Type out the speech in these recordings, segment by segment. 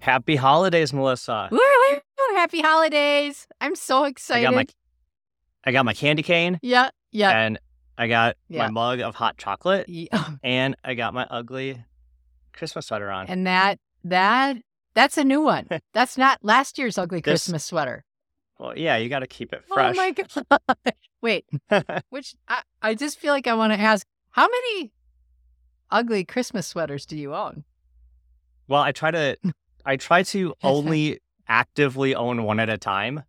Happy holidays, Melissa. Woo-hoo! Happy holidays. I'm so excited. I got my candy cane. Yeah. And I got my mug of hot chocolate. Yeah. And I got my ugly Christmas sweater on. And that's a new one. That's not last year's ugly Christmas sweater. Well, yeah, you got to keep it fresh. Oh my God. Wait, which I just feel like I want to ask, how many ugly Christmas sweaters do you own? Well, I try to only actively own one at a time,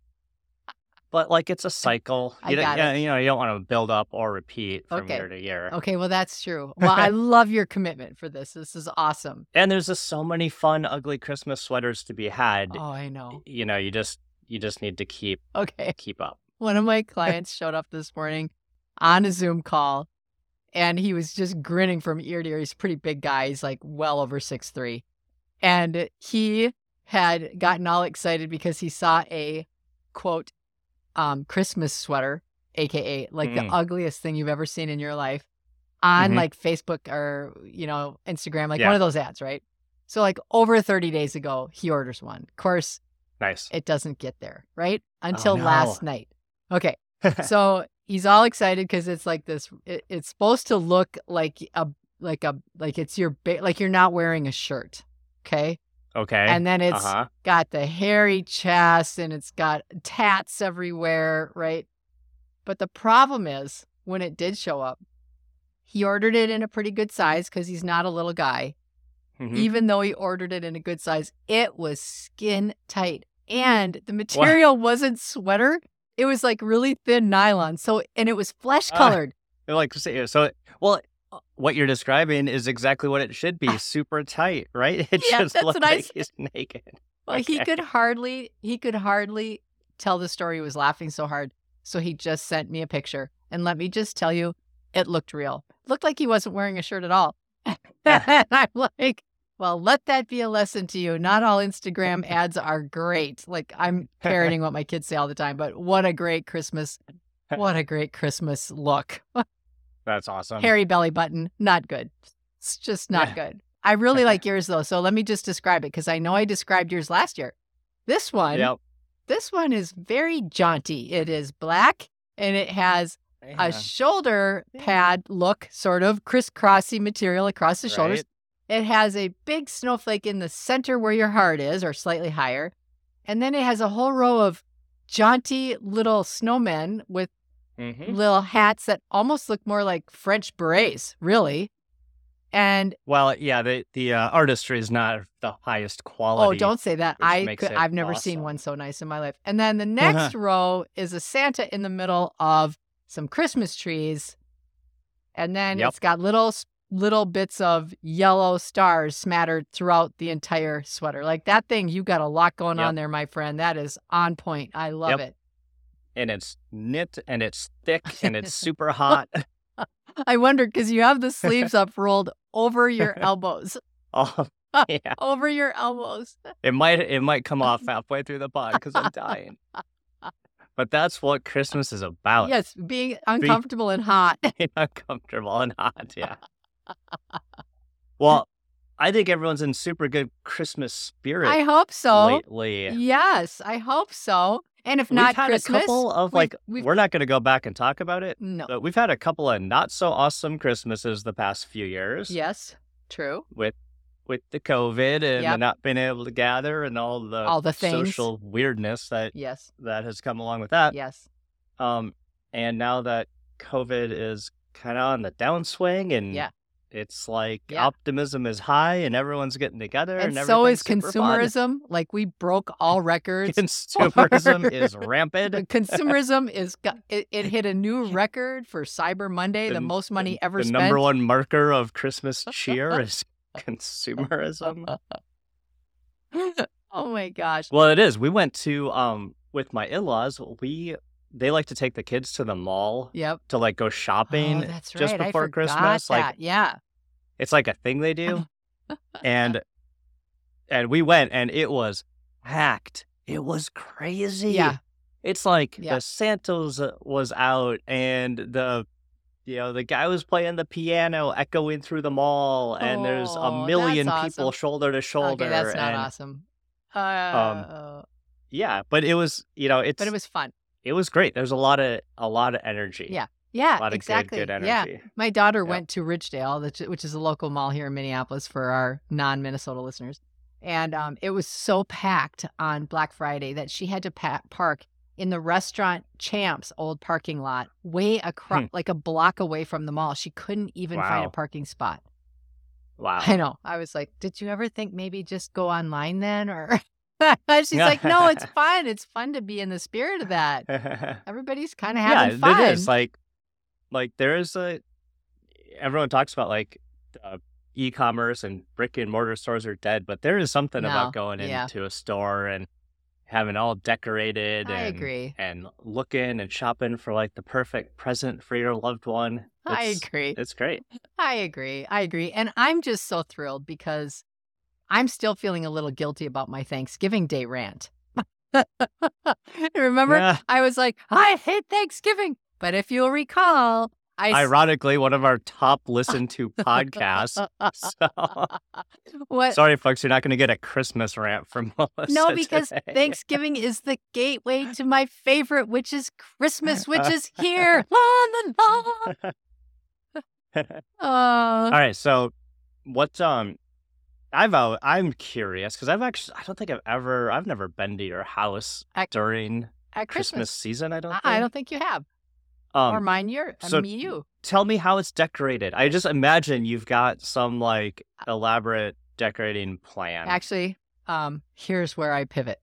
but like it's a cycle. You don't want to build up or repeat from year to year. Okay, well that's true. Well, I love your commitment for this. This is awesome. And there's just so many fun, ugly Christmas sweaters to be had. Oh, I know. You know, you just need to keep up. One of my clients showed up this morning on a Zoom call, and he was just grinning from ear to ear. He's a pretty big guy. He's like well over 6'3", and he had gotten all excited because he saw a, quote, Christmas sweater, a.k.a. like the ugliest thing you've ever seen in your life on like Facebook or, you know, Instagram, like one of those ads, right? So like over 30 days ago, he orders one. Of course, it doesn't get there, right? Until last night. Okay. So he's all excited because it's like this, it's supposed to look like it's your, like you're not wearing a shirt. Okay. Okay. And then it's got the hairy chest and it's got tats everywhere, right? But the problem is when it did show up, he ordered it in a pretty good size because he's not a little guy. Mm-hmm. Even though he ordered it in a good size, it was skin tight. And the material wasn't sweater. It was like really thin nylon. So, and it was flesh colored. What you're describing is exactly what it should be, super tight, right? It just looked like he's naked. Well, he could hardly tell the story. He was laughing so hard. So he just sent me a picture. And let me just tell you, it looked real. It looked like he wasn't wearing a shirt at all. And I'm like, well, let that be a lesson to you. Not all Instagram ads are great. Like I'm parroting what my kids say all the time, but what a great Christmas look. That's awesome. Hairy belly button. Not good. It's just not good. I really like yours, though. So let me just describe it because I know I described yours last year. This one is very jaunty. It is black and it has a shoulder pad look, sort of crisscrossy material across the shoulders. It has a big snowflake in the center where your heart is or slightly higher. And then it has a whole row of jaunty little snowmen with little hats that almost look more like French berets, really. And the artistry is not the highest quality. Oh, don't say that. I've never seen one so nice in my life. And then the next row is a Santa in the middle of some Christmas trees, and then it's got little bits of yellow stars smattered throughout the entire sweater. Like that thing, you got a lot going on there, my friend. That is on point. I love it. And it's knit, and it's thick, and it's super hot. I wonder, because you have the sleeves up rolled over your elbows. Oh, yeah. Over your elbows. It might come off halfway through the pod, because I'm dying. But that's what Christmas is about. Yes, being uncomfortable and hot. Being uncomfortable and hot, yeah. Well, I think everyone's in super good Christmas spirit. I hope so. Lately. Yes, I hope so. And if not Christmas, we're not going to go back and talk about it. No. But we've had a couple of not so awesome Christmases the past few years. Yes, true. With the COVID and the not being able to gather and all the social weirdness that has come along with that. Yes. And now that COVID is kind of on the downswing and it's like optimism is high and everyone's getting together. And so is consumerism. Like we broke all records. Consumerism is rampant. Consumerism it hit a new record for Cyber Monday, the most money ever spent. The number one marker of Christmas cheer is consumerism. Oh my gosh. Well, it is. We went to with my in-laws, they like to take the kids to the mall. Yep. To like go shopping. Oh, that's right. Just before Christmas. That. Like, yeah. It's like a thing they do. and we went and it was packed. It was crazy. Yeah. It's like the Santos was out and the guy was playing the piano echoing through the mall, and there's a million people shoulder to shoulder. Okay, that's not awesome. Yeah, but it was, but it was fun. It was great. There's a lot of energy. Yeah. Yeah, a lot of exactly. Good energy. Yeah. My daughter went to Ridgedale, which is a local mall here in Minneapolis for our non-Minnesota listeners. And it was so packed on Black Friday that she had to park in the restaurant Champ's old parking lot, way across, like a block away from the mall. She couldn't even find a parking spot. Wow. I know. I was like, did you ever think maybe just go online then? Or she's like, no, it's fun. It's fun to be in the spirit of that. Everybody's kind of having fun. Yeah, it is. Like there is everyone talks about like e-commerce and brick and mortar stores are dead, but there is something about going into a store and having all decorated and looking and shopping for like the perfect present for your loved one. I agree. It's great. I agree. And I'm just so thrilled because I'm still feeling a little guilty about my Thanksgiving Day rant. Remember? Yeah. I was like, I hate Thanksgiving. But if you'll recall, ironically, one of our top listened to podcasts. Sorry, folks, you're not going to get a Christmas rant from Melissa. No, because today. Thanksgiving is the gateway to my favorite, which is Christmas, which is here. All right, so what? I'm curious because I've never been to your house during Christmas season. I don't think you have. Or mine, you. Tell me how it's decorated. I just imagine you've got some like elaborate decorating plan. Actually, here's where I pivot.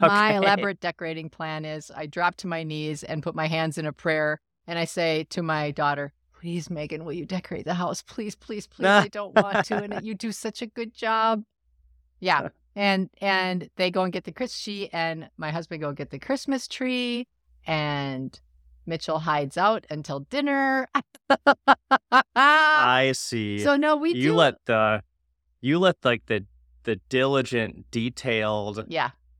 My elaborate decorating plan is I drop to my knees and put my hands in a prayer. And I say to my daughter, please, Megan, will you decorate the house? Please, please, please. I don't want to. And you do such a good job. Yeah. And they go and get she and my husband go get the Christmas tree. And Mitchell hides out until dinner. I see. So no, we do. You let the diligent, detailed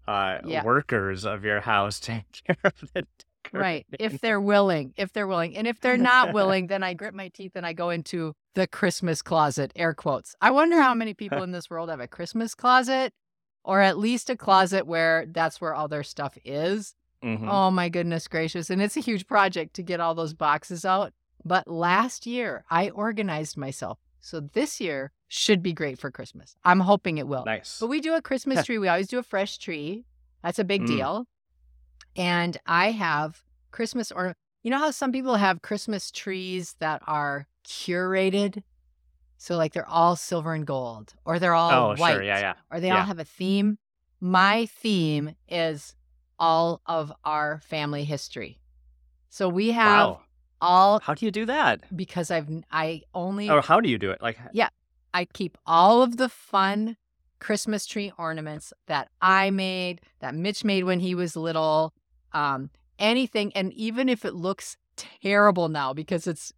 workers of your house take care of the decorating. Right. If they're willing. And if they're not willing, then I grit my teeth and I go into the Christmas closet, air quotes. I wonder how many people in this world have a Christmas closet, or at least a closet where that's where all their stuff is. Mm-hmm. Oh, my goodness gracious. And it's a huge project to get all those boxes out. But last year, I organized myself. So this year should be great for Christmas. I'm hoping it will. Nice. But we do a Christmas tree. We always do a fresh tree. That's a big deal. And I have Christmas you know how some people have Christmas trees that are curated? So like they're all silver and gold, or they're all white. Sure. Yeah. Or they all have a theme. My theme is all of our family history. So we have all. How do you do that? Because how do you do it? Like, yeah, I keep all of the fun Christmas tree ornaments that I made, that Mitch made when he was little, anything. And even if it looks terrible now because it's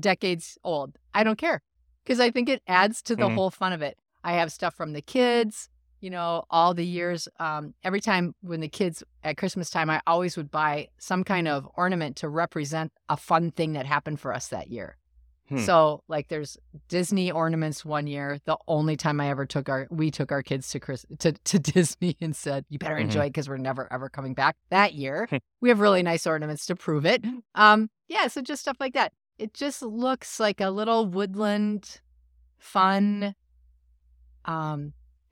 decades old, I don't care because I think it adds to the whole fun of it. I have stuff from the kids. All the years, every time when the kids at Christmas time, I always would buy some kind of ornament to represent a fun thing that happened for us that year. So like there's Disney ornaments one year, the only time I ever took our kids to Disney and said, you better enjoy it because we're never, ever coming back that year. We have really nice ornaments to prove it. So just stuff like that. It just looks like a little woodland, fun,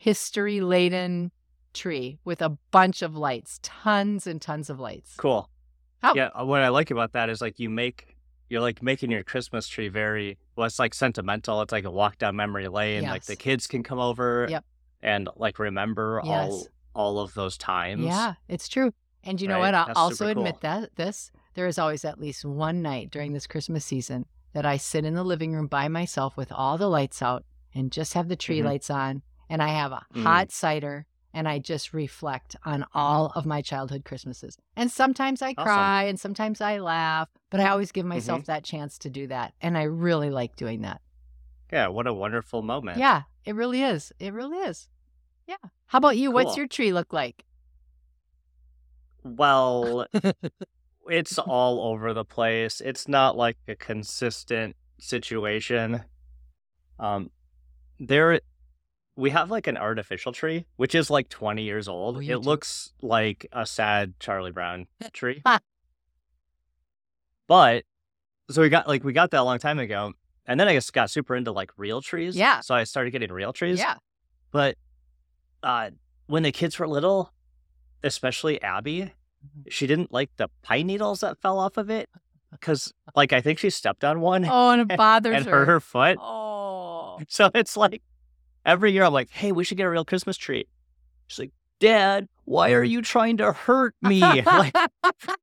history-laden tree with a bunch of lights, tons and tons of lights. Cool. Oh. Yeah, what I like about that is like you're like making your Christmas tree very, well, it's like sentimental. It's like a walk down memory lane. Yes. Like the kids can come over and like remember all of those times. Yeah, it's true. And you know what? I'll also admit there is always at least one night during this Christmas season that I sit in the living room by myself with all the lights out and just have the tree lights on, and I have a hot cider, and I just reflect on all of my childhood Christmases. And sometimes I cry, and sometimes I laugh, but I always give myself that chance to do that, and I really like doing that. Yeah, what a wonderful moment. Yeah, it really is. It really is. Yeah. How about you? Cool. What's your tree look like? Well, it's all over the place. It's not like a consistent situation. We have like an artificial tree, which is like 20 years old. Oh, it looks like a sad Charlie Brown tree. But so we got that a long time ago. And then I just got super into like real trees. Yeah. So I started getting real trees. Yeah. But when the kids were little, especially Abby, she didn't like the pine needles that fell off of it because like I think she stepped on one. Oh, and it bothers and her. And hurt her foot. Oh. So it's like every year I'm like, hey, we should get a real Christmas tree. She's like, Dad, why are you trying to hurt me? Like,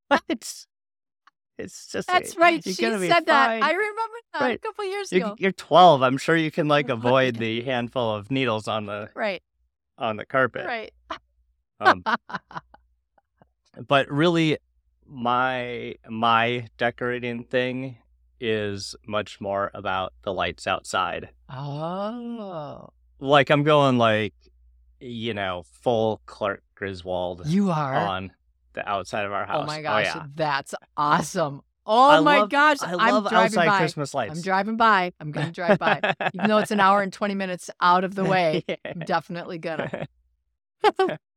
what? It's just that's right. She said fine. That. I remember that a couple years ago. You're 12. I'm sure you can like avoid the handful of needles on the on the carpet. Right. But really, my decorating thing is much more about the lights outside. Oh. Like I'm going like, you know, full Clark Griswold. You are on the outside of our house. Oh my gosh, that's awesome. Oh my gosh, I love outside Christmas lights. I'm driving by. I'm going to drive by. Even though it's an hour and 20 minutes out of the way, yeah. I'm definitely going to.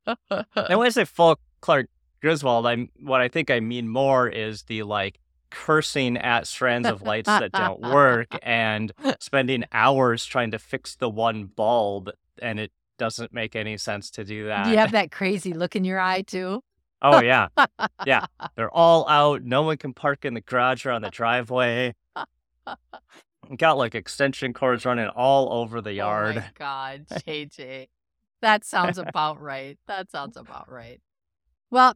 And when I say full Clark Griswold, what I think I mean more is the like cursing at strands of lights that don't work and spending hours trying to fix the one bulb, and it doesn't make any sense to do that. Do you have that crazy look in your eye too? Oh, yeah. Yeah. They're all out. No one can park in the garage or on the driveway. Got like extension cords running all over the yard. Oh, my God, JJ. That sounds about right. Well,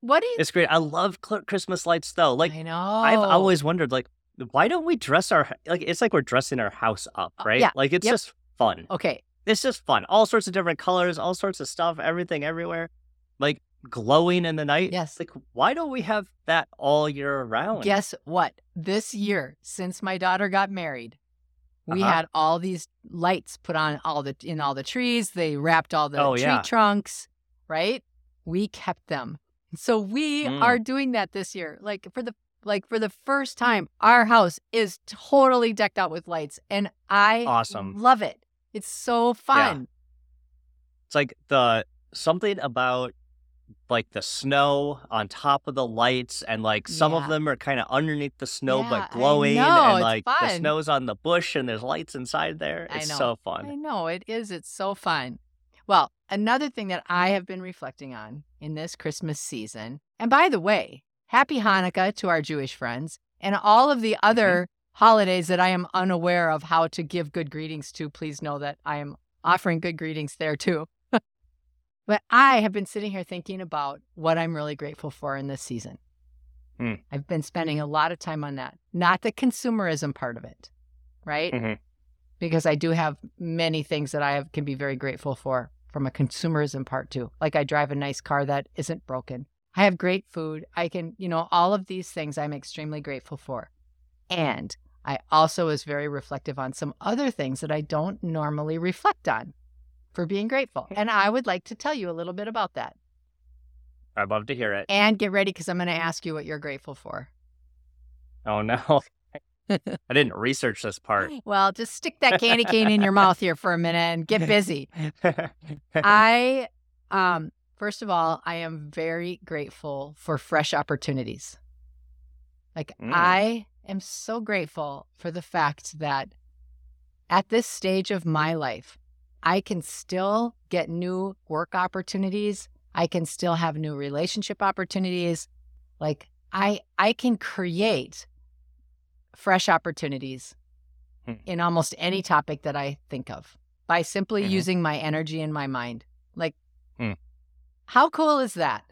what do you... It's great. I love Christmas lights, though. Like, I know. I've always wondered, like, why don't we dress our... Like, it's like we're dressing our house up, right? Yeah. Like, it's just fun. Okay. It's just fun. All sorts of different colors, all sorts of stuff, everything, everywhere. Like, glowing in the night. Yes. Like, why don't we have that all year round? Guess what? This year, since my daughter got married, we had all these lights put on all the trees. They wrapped all the tree trunks, right? We kept them. So we are doing that this year. Like for the first time, our house is totally decked out with lights, and I love it. It's so fun. Yeah. It's like something about like the snow on top of the lights, and like some of them are kind of underneath the snow but glowing, and like the snow's on the bush and there's lights inside there. It's so fun. I know it is. It's so fun. Well, another thing that I have been reflecting on in this Christmas season, and by the way, happy Hanukkah to our Jewish friends and all of the other holidays that I am unaware of how to give good greetings to. Please know that I am offering good greetings there too. But I have been sitting here thinking about what I'm really grateful for in this season. Mm. I've been spending a lot of time on that, not the consumerism part of it, right? Mm-hmm. Because I do have many things that I can be very grateful for from a consumerism part too. Like I drive a nice car that isn't broken. I have great food. I can, you know, all of these things I'm extremely grateful for. And I also was very reflective on some other things that I don't normally reflect on. For being grateful. And I would like to tell you a little bit about that. I'd love to hear it. And get ready because I'm going to ask you what you're grateful for. Oh, no. I didn't research this part. Well, just stick that candy cane in your mouth here for a minute and get busy. First of all, I am very grateful for fresh opportunities. Like, I am so grateful for the fact that at this stage of my life, I can still get new work opportunities. I can still have new relationship opportunities. Like I can create fresh opportunities in almost any topic that I think of by simply using my energy and my mind. Like, how cool is that?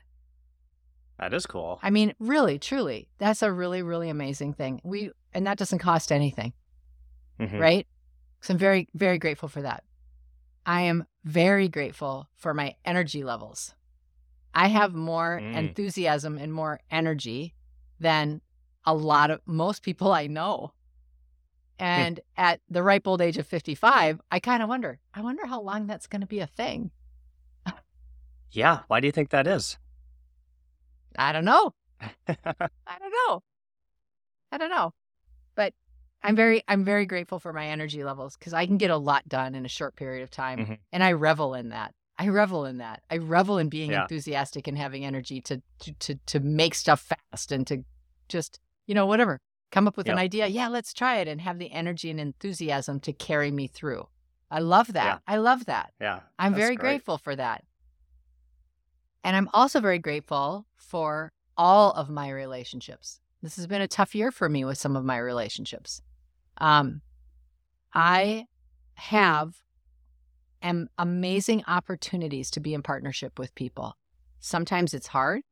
That is cool. I mean, really, truly, that's a really, really amazing thing. And that doesn't cost anything, right? So I'm very, very grateful for that. I am very grateful for my energy levels. I have more enthusiasm and more energy than a lot of most people I know. And at the ripe old age of 55, I kind of wonder, how long that's going to be a thing. Yeah. Why do you think that is? I don't know. I don't know. But I'm very grateful for my energy levels because I can get a lot done in a short period of time. Mm-hmm. And I revel in that. I revel in being enthusiastic and having energy to make stuff fast and to just, whatever. Come up with an idea. Yeah, let's try it, and have the energy and enthusiasm to carry me through. I love that. Yeah. Yeah. I'm very grateful for that. And I'm also very grateful for all of my relationships. This has been a tough year for me with some of my relationships. I have amazing opportunities to be in partnership with people. Sometimes it's hard.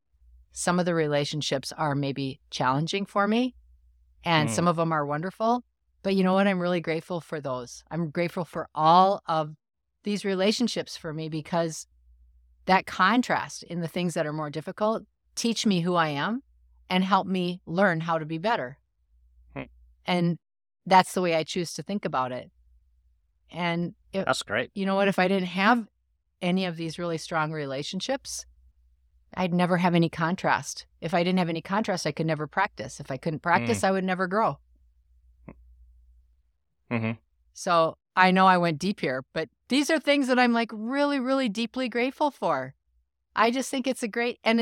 Some of the relationships are maybe challenging for me, and some of them are wonderful. But you know what? I'm really grateful for those. I'm grateful for all of these relationships for me, because that contrast in the things that are more difficult teach me who I am and help me learn how to be better. And that's the way I choose to think about it. And that's great. You know what? If I didn't have any of these really strong relationships, I'd never have any contrast. If I didn't have any contrast, I could never practice. If I couldn't practice, I would never grow. Mm-hmm. So I know I went deep here, but these are things that I'm like really, really deeply grateful for. I just think it's a great, and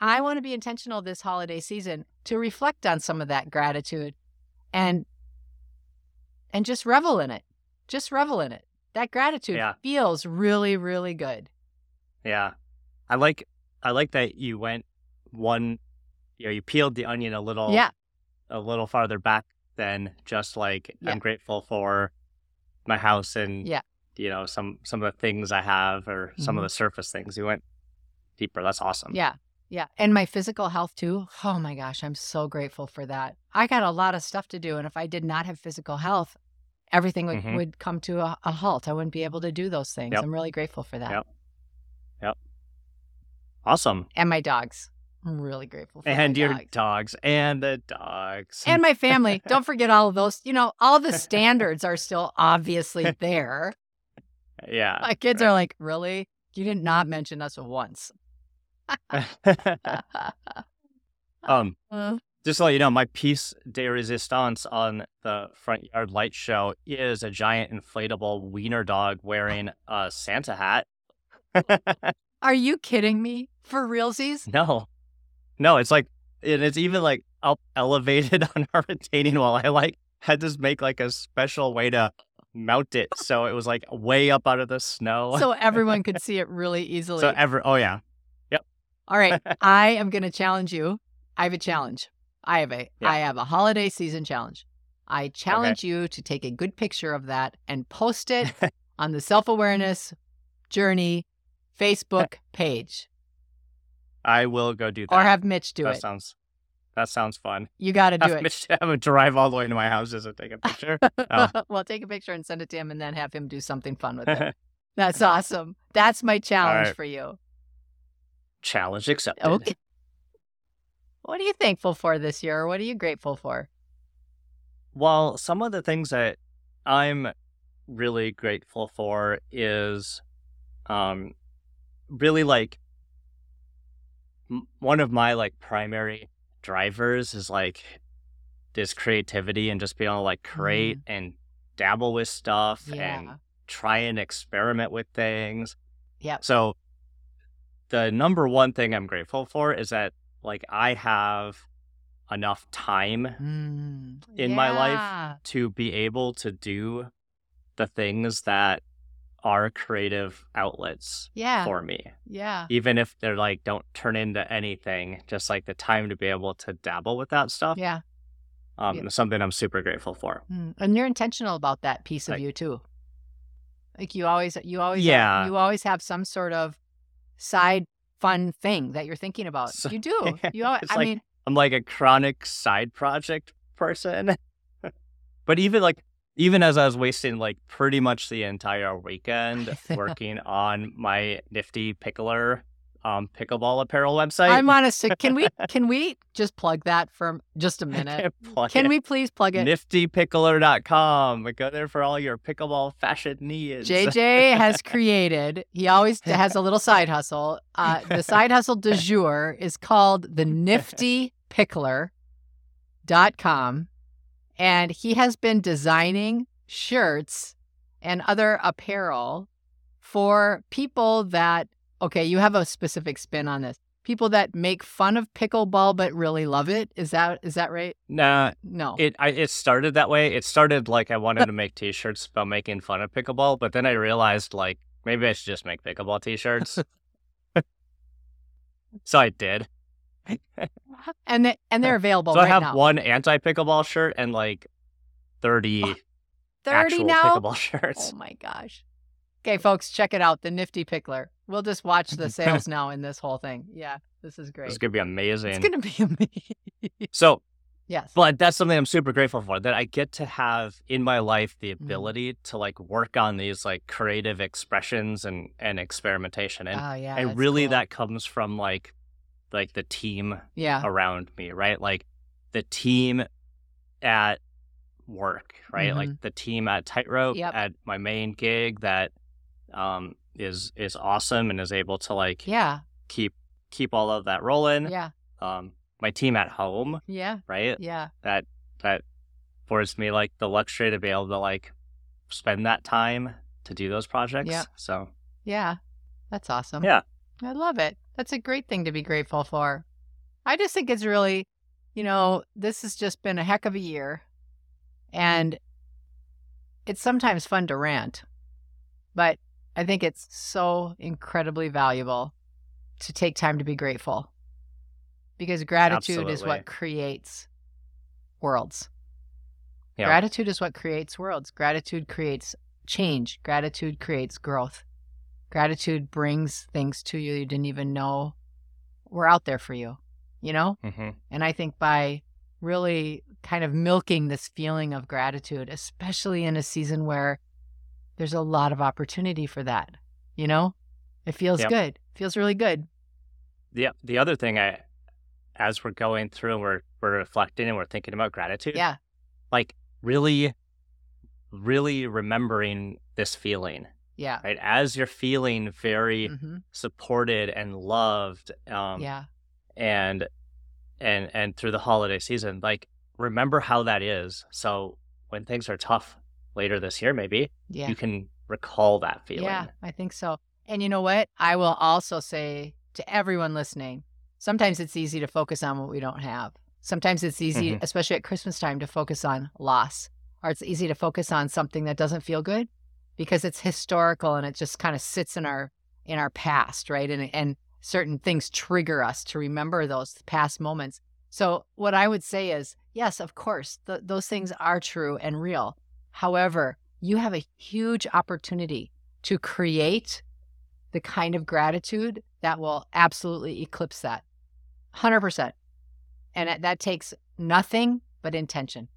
I want to be intentional this holiday season to reflect on some of that gratitude and just revel in it. That gratitude feels really, really good. Yeah. I like that you went you peeled the onion a little farther back than just like, I'm grateful for my house and, some of the things I have, or some of the surface things. You went deeper. That's awesome. Yeah. Yeah. And my physical health too. Oh my gosh. I'm so grateful for that. I got a lot of stuff to do. And if I did not have physical health, everything would come to a halt. I wouldn't be able to do those things. Yep. I'm really grateful for that. Yep. Awesome. And my dogs. I'm really grateful for the dogs. And my family. Don't forget all of those. All the standards are still obviously there. Yeah. My kids are like, really? You did not mention us once. Just to let you know, my piece de resistance on the front yard light show is a giant inflatable wiener dog wearing a Santa hat. Are you kidding me? For realsies? No, it's like, and it's even like up elevated on our retaining wall. I had to make a special way to mount it, so it was way up out of the snow, so everyone could see it really easily. All right, I am going to challenge you. I have a challenge. I have a holiday season challenge. I challenge you to take a good picture of that and post it on the Self-Awareness Journey Facebook page. I will go do that. Or have Mitch do it. That sounds fun. You got to do it. Mitch, have him drive all the way to my house just to take a picture. Oh. Well, take a picture and send it to him, and then have him do something fun with it. That's awesome. That's my challenge for you. Challenge accepted. Okay. What are you thankful for this year? What are you grateful for? Well, some of the things that I'm really grateful for is really one of my primary drivers is this creativity and just being able to create and dabble with stuff and try and experiment with things. Yeah. So the number one thing I'm grateful for is that I have enough time in my life to be able to do the things that are creative outlets for me. Yeah. Even if they're don't turn into anything, just the time to be able to dabble with that stuff. Yeah. Something I'm super grateful for. And you're intentional about that piece of you too. You always have some sort of side fun thing that you're thinking about. So, you do. You always, I mean, I'm a chronic side project person. But even even as I was wasting like pretty much the entire weekend working on my Nifty Pickler pickleball apparel website. I'm honest. Can we just plug that for just a minute? Can we please plug it? Niftypickler.com. Go there for all your pickleball fashion needs. JJ has created, he always has a little side hustle. The side hustle du jour is called the niftypickler.com. And he has been designing shirts and other apparel for people that, okay, you have a specific spin on this. People that make fun of pickleball but really love it. Is that right? Nah. No. It started that way. It started like I wanted to make T-shirts about making fun of pickleball, but then I realized like maybe I should just make pickleball T-shirts. So I did. And they're available right now. So I have one anti-pickleball shirt and like 30 actual now? Pickleball shirts. Oh my gosh. Okay, folks, check it out. The Nifty Pickler. We'll just watch the sales now in this whole thing. Yeah, this is great. It's going to be amazing. It's going to be amazing. So, yes. But that's something I'm super grateful for, that I get to have in my life the ability to like work on these like creative expressions and experimentation. And, and really cool. That comes from like the team around me, right? Like the team at work, right? Mm-hmm. Like the team at Tightrope, at my main gig that is awesome and is able to like keep all of that rolling. Yeah. My team at home. Yeah. Right? Yeah. That affords me like the luxury to be able to like spend that time to do those projects. Yeah. So yeah. That's awesome. Yeah. I love it. That's a great thing to be grateful for. I just think it's really, this has just been a heck of a year. And it's sometimes fun to rant, but I think it's so incredibly valuable to take time to be grateful, because gratitude is what creates worlds. Yeah. Gratitude is what creates worlds. Gratitude creates change. Gratitude creates growth. Gratitude brings things to you didn't even know were out there for you, Mm-hmm. And I think by really kind of milking this feeling of gratitude, especially in a season where there's a lot of opportunity for that, It feels good. It feels really good. Yeah. The other thing as we're going through and we're reflecting and we're thinking about gratitude, like really, really remembering this feeling. Yeah. Right. As you're feeling very supported and loved. And through the holiday season, like remember how that is. So when things are tough later this year, maybe you can recall that feeling. Yeah, I think so. And you know what? I will also say to everyone listening, sometimes it's easy to focus on what we don't have. Sometimes it's easy, especially at Christmas time, to focus on loss, or it's easy to focus on something that doesn't feel good, because it's historical and it just kind of sits in our past, right? And certain things trigger us to remember those past moments. So what I would say is, yes, of course, those things are true and real. However, you have a huge opportunity to create the kind of gratitude that will absolutely eclipse that, 100%. And that takes nothing but intention.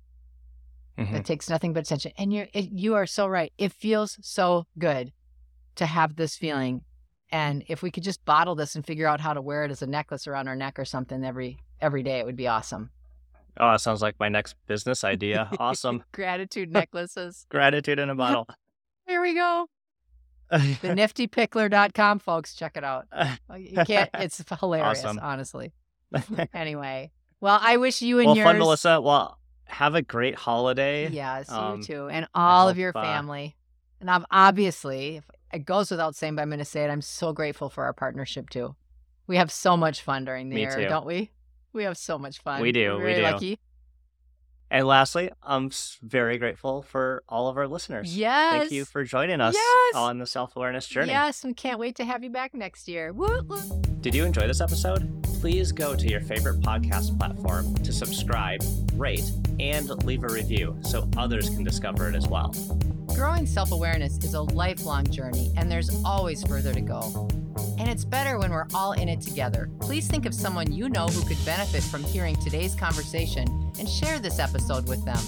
It takes nothing but attention. And you are so right. It feels so good to have this feeling. And if we could just bottle this and figure out how to wear it as a necklace around our neck or something every day, it would be awesome. Oh, that sounds like my next business idea. Awesome. Gratitude necklaces. Gratitude in a bottle. Here we go. The niftypickler.com, folks. Check it out. You can't. It's hilarious, honestly. Anyway. Well, I wish you and yours. Well, fun, Melissa. Well, have a great holiday. Yes, you too. And all of your family. And I'm obviously, it goes without saying, but I'm going to say it, I'm so grateful for our partnership too. We have so much fun during the year, don't we? We have so much fun. We do. We're very lucky. And lastly, I'm very grateful for all of our listeners. Yes. Thank you for joining us on the self-awareness journey. Yes, and can't wait to have you back next year. Woo-hoo. Did you enjoy this episode? Please go to your favorite podcast platform to subscribe, rate, and leave a review so others can discover it as well. Growing self-awareness is a lifelong journey, and there's always further to go. And it's better when we're all in it together. Please think of someone you know who could benefit from hearing today's conversation and share this episode with them.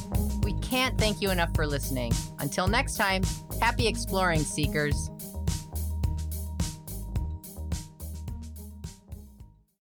We can't thank you enough for listening. Until next time, happy exploring, seekers.